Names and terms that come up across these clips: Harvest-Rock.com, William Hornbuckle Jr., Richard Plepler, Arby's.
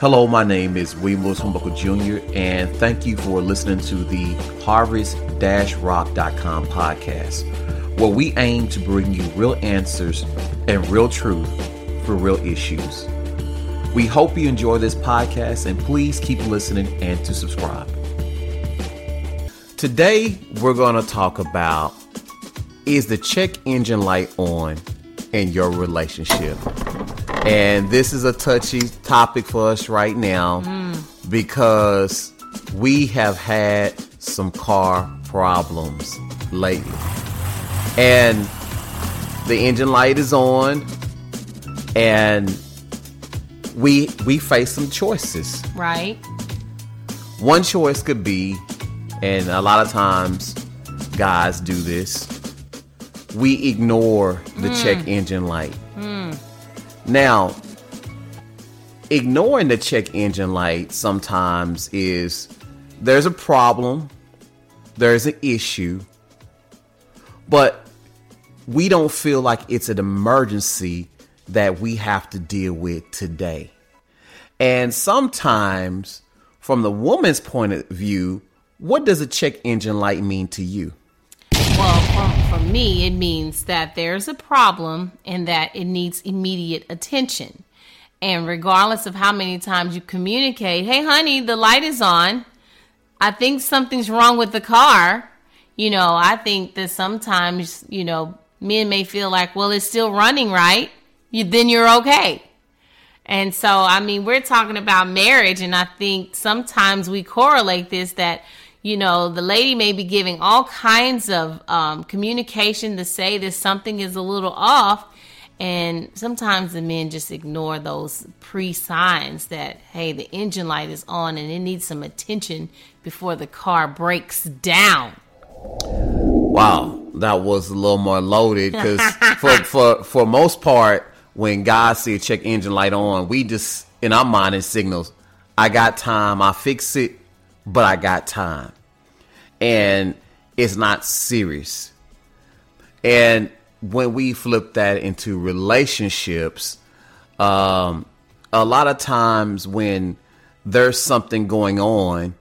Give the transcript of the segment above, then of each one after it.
Hello, my name is William Hornbuckle Jr., and thank you for listening to the Harvest-Rock.com podcast, where we aim to bring you real answers and real truth for real issues. We hope you enjoy this podcast, and please keep listening and to subscribe. Today, we're going to talk about, is the check engine light on in your relationship? And this is a touchy topic for us right now because we have had some car problems lately. And the engine light is on, and we face some choices. Right. One choice could be, and a lot of times guys do this, we ignore the check engine light. Now, ignoring the check engine light sometimes is, there's a problem, there's an issue, but we don't feel like it's an emergency that we have to deal with today. And sometimes, from the woman's point of view, what does a check engine light mean to you? Well, for me, it means that there's a problem and that it needs immediate attention. And regardless of how many times you communicate, hey, honey, the light is on. I think something's wrong with the car. You know, I think that sometimes, you know, men may feel like, well, it's still running, right? Then you're okay. And so, I mean, we're talking about marriage, and I think sometimes we correlate this that, you know, the lady may be giving all kinds of communication to say that something is a little off, and sometimes the men just ignore those pre-signs that, hey, the engine light is on and it needs some attention before the car breaks down. Wow, that was a little more loaded, because for most part, when guys see a check engine light on, we just, in our mind, it signals, I got time, I fix it, but I got time. And it's not serious. And when we flip that into relationships, a lot of times when there's something going on,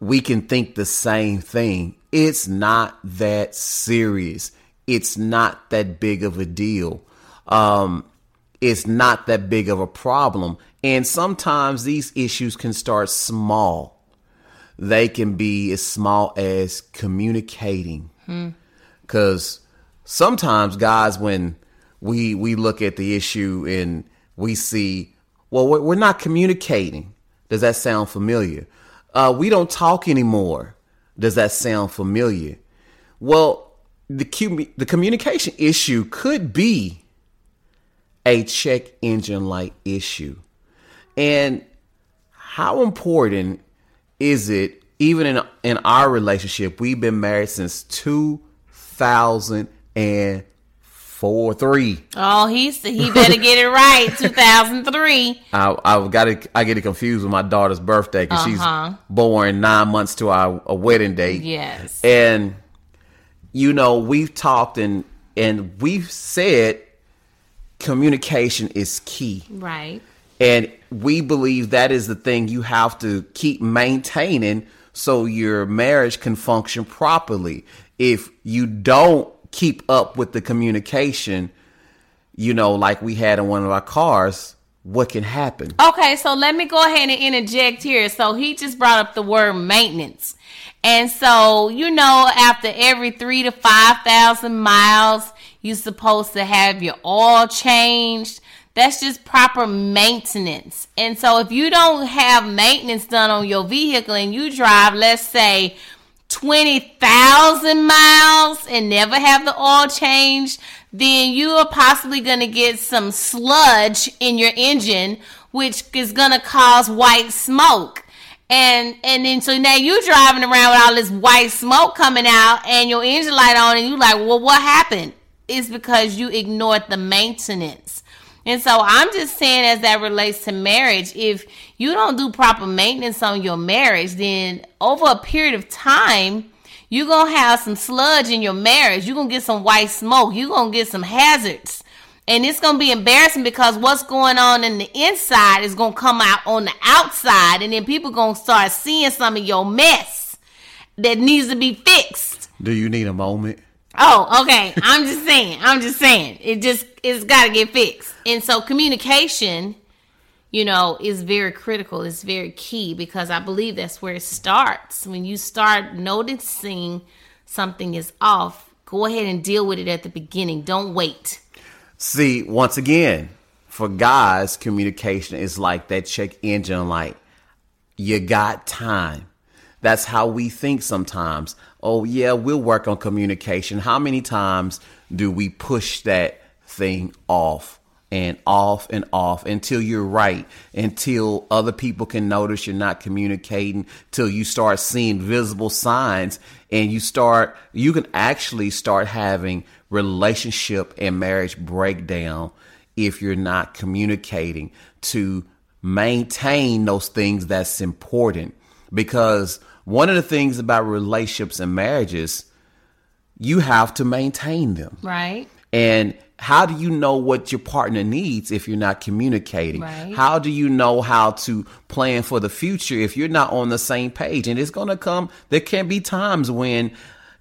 we can think the same thing. It's not that serious. It's not that big of a deal. It's not that big of a problem. And sometimes these issues can start small. They can be as small as communicating. Because sometimes, guys, when we look at the issue and we see, well, we're not communicating. Does that sound familiar? We don't talk anymore. Does that sound familiar? Well, the communication issue could be a check engine light issue. And how important is it, even in our relationship? We've been married since 2003. Oh, he better get it right. 2003. I get it confused with my daughter's birthday, because she's born 9 months to our wedding date. Yes. And you know, we've talked and we've said communication is key. Right. And we believe that is the thing you have to keep maintaining so your marriage can function properly. If you don't keep up with the communication, you know, like we had in one of our cars, what can happen? Okay, so let me go ahead and interject here. So he just brought up the word maintenance. And so, you know, after every 3,000 to 5,000 miles, you're supposed to have your oil changed. That's just proper maintenance. And so if you don't have maintenance done on your vehicle and you drive, let's say, 20,000 miles and never have the oil changed, then you are possibly going to get some sludge in your engine, which is going to cause white smoke. And then so now you're driving around with all this white smoke coming out and your engine light on, and you're like, well, what happened? It's because you ignored the maintenance. And so I'm just saying, as that relates to marriage, if you don't do proper maintenance on your marriage, then over a period of time, you're going to have some sludge in your marriage. You're going to get some white smoke. You're going to get some hazards. And it's going to be embarrassing because what's going on in the inside is going to come out on the outside. And then people going to start seeing some of your mess that needs to be fixed. Do you need a moment? Oh, okay. I'm just saying. It's got to get fixed. And so communication, you know, is very critical. It's very key because I believe that's where it starts. When you start noticing something is off, go ahead and deal with it at the beginning. Don't wait. See, once again, for guys, communication is like that check engine light. You got time. That's how we think sometimes. Oh, yeah, we'll work on communication. How many times do we push that thing off and off and off until you're right, until other people can notice you're not communicating, till you start seeing visible signs and you can actually start having relationship and marriage breakdown if you're not communicating to maintain those things that's important. Because one of the things about relationships and marriages, you have to maintain them. Right. And how do you know what your partner needs if you're not communicating? Right. How do you know how to plan for the future if you're not on the same page? And it's going to come. There can be times when,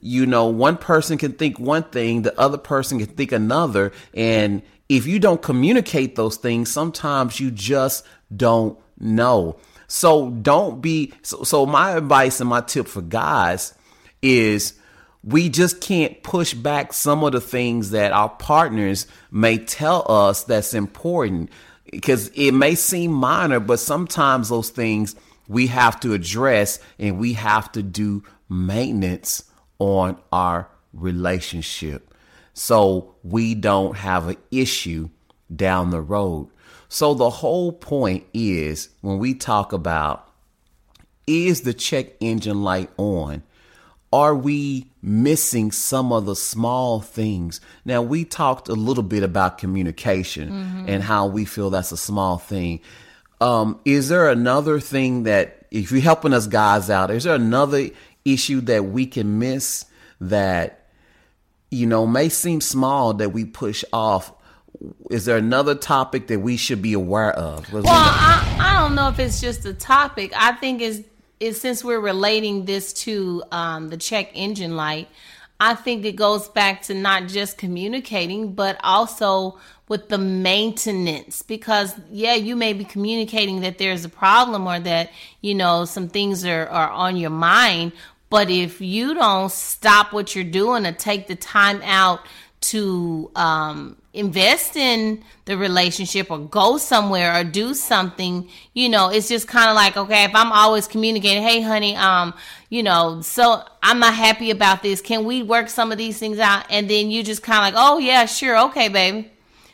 you know, one person can think one thing, the other person can think another. And if you don't communicate those things, sometimes you just don't know. So don't be. So my advice and my tip for guys is we just can't push back some of the things that our partners may tell us that's important, because it may seem minor, but sometimes those things we have to address and we have to do maintenance on our relationship so we don't have an issue down the road. So the whole point is, when we talk about, is the check engine light on? Are we missing some of the small things? Now, we talked a little bit about communication and how we feel that's a small thing. Is there another thing that, if you're helping us guys out, is there another issue that we can miss that, you know, may seem small that we push off? Is there another topic that we should be aware of? Well, I don't know if it's just a topic. I think it's since we're relating this to the check engine light, I think it goes back to not just communicating, but also with the maintenance. Because, yeah, you may be communicating that there's a problem or that, you know, some things are on your mind. But if you don't stop what you're doing or take the time out to invest in the relationship or go somewhere or do something, you know, it's just kind of like, okay, if I'm always communicating, hey, honey, you know, so I'm not happy about this. Can we work some of these things out? And then you just kind of like, oh, yeah, sure. Okay, baby.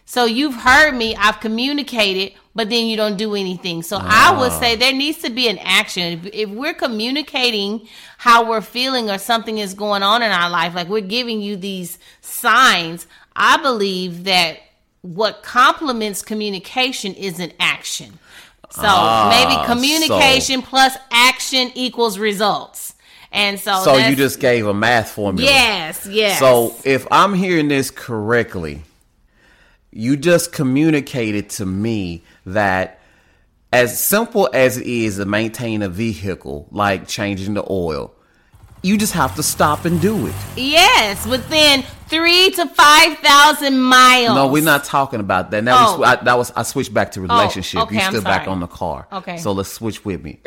So you've heard me. I've communicated, but then you don't do anything. So I would say there needs to be an action. If we're communicating how we're feeling or something is going on in our life, like we're giving you these signs, I believe that what complements communication is an action. So maybe communication plus action equals results. And so you just gave a math formula. Yes. So if I'm hearing this correctly, you just communicated to me that as simple as it is to maintain a vehicle, like changing the oil, you just have to stop and do it. Yes, within 3,000 to 5,000 miles. No, we're not talking about that. Now I switched back to relationship. Okay, I'm back on the car. Okay, so let's switch with me.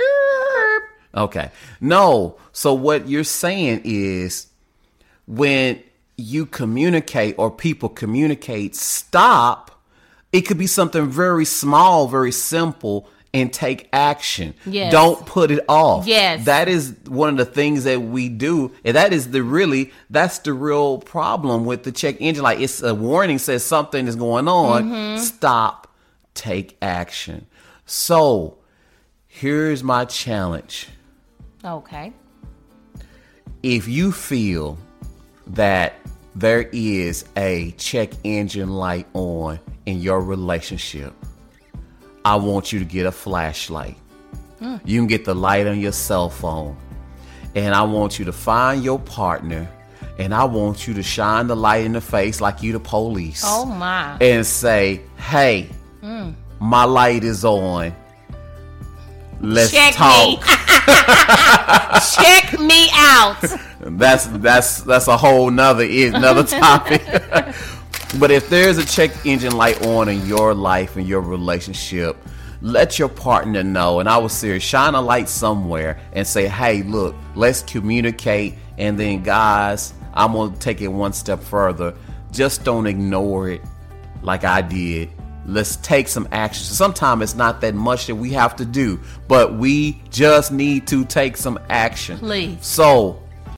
Okay, no. So what you're saying is when you communicate or people communicate, stop. It could be something very small, very simple, and take action. Yes. Don't put it off. Yes. That is one of the things that we do. And that is that's the real problem with the check engine. Like, it's a warning, says something is going on. Stop, take action. So here's my challenge. Okay. If you feel that there is a check engine light on in your relationship, I want you to get a flashlight. You can get the light on your cell phone. And I want you to find your partner and I want you to shine the light in the face like you the police. Oh, my. And say, hey, my light is on. Let's talk. Check me out. That's a whole another topic. But if there's a check engine light on in your life and your relationship, let your partner know. And I was serious. Shine a light somewhere and say, hey, look, let's communicate. And then, guys, I'm going to take it one step further. Just don't ignore it like I did. Let's take some action. Sometimes it's not that much that we have to do, but we just need to take some action. Please. So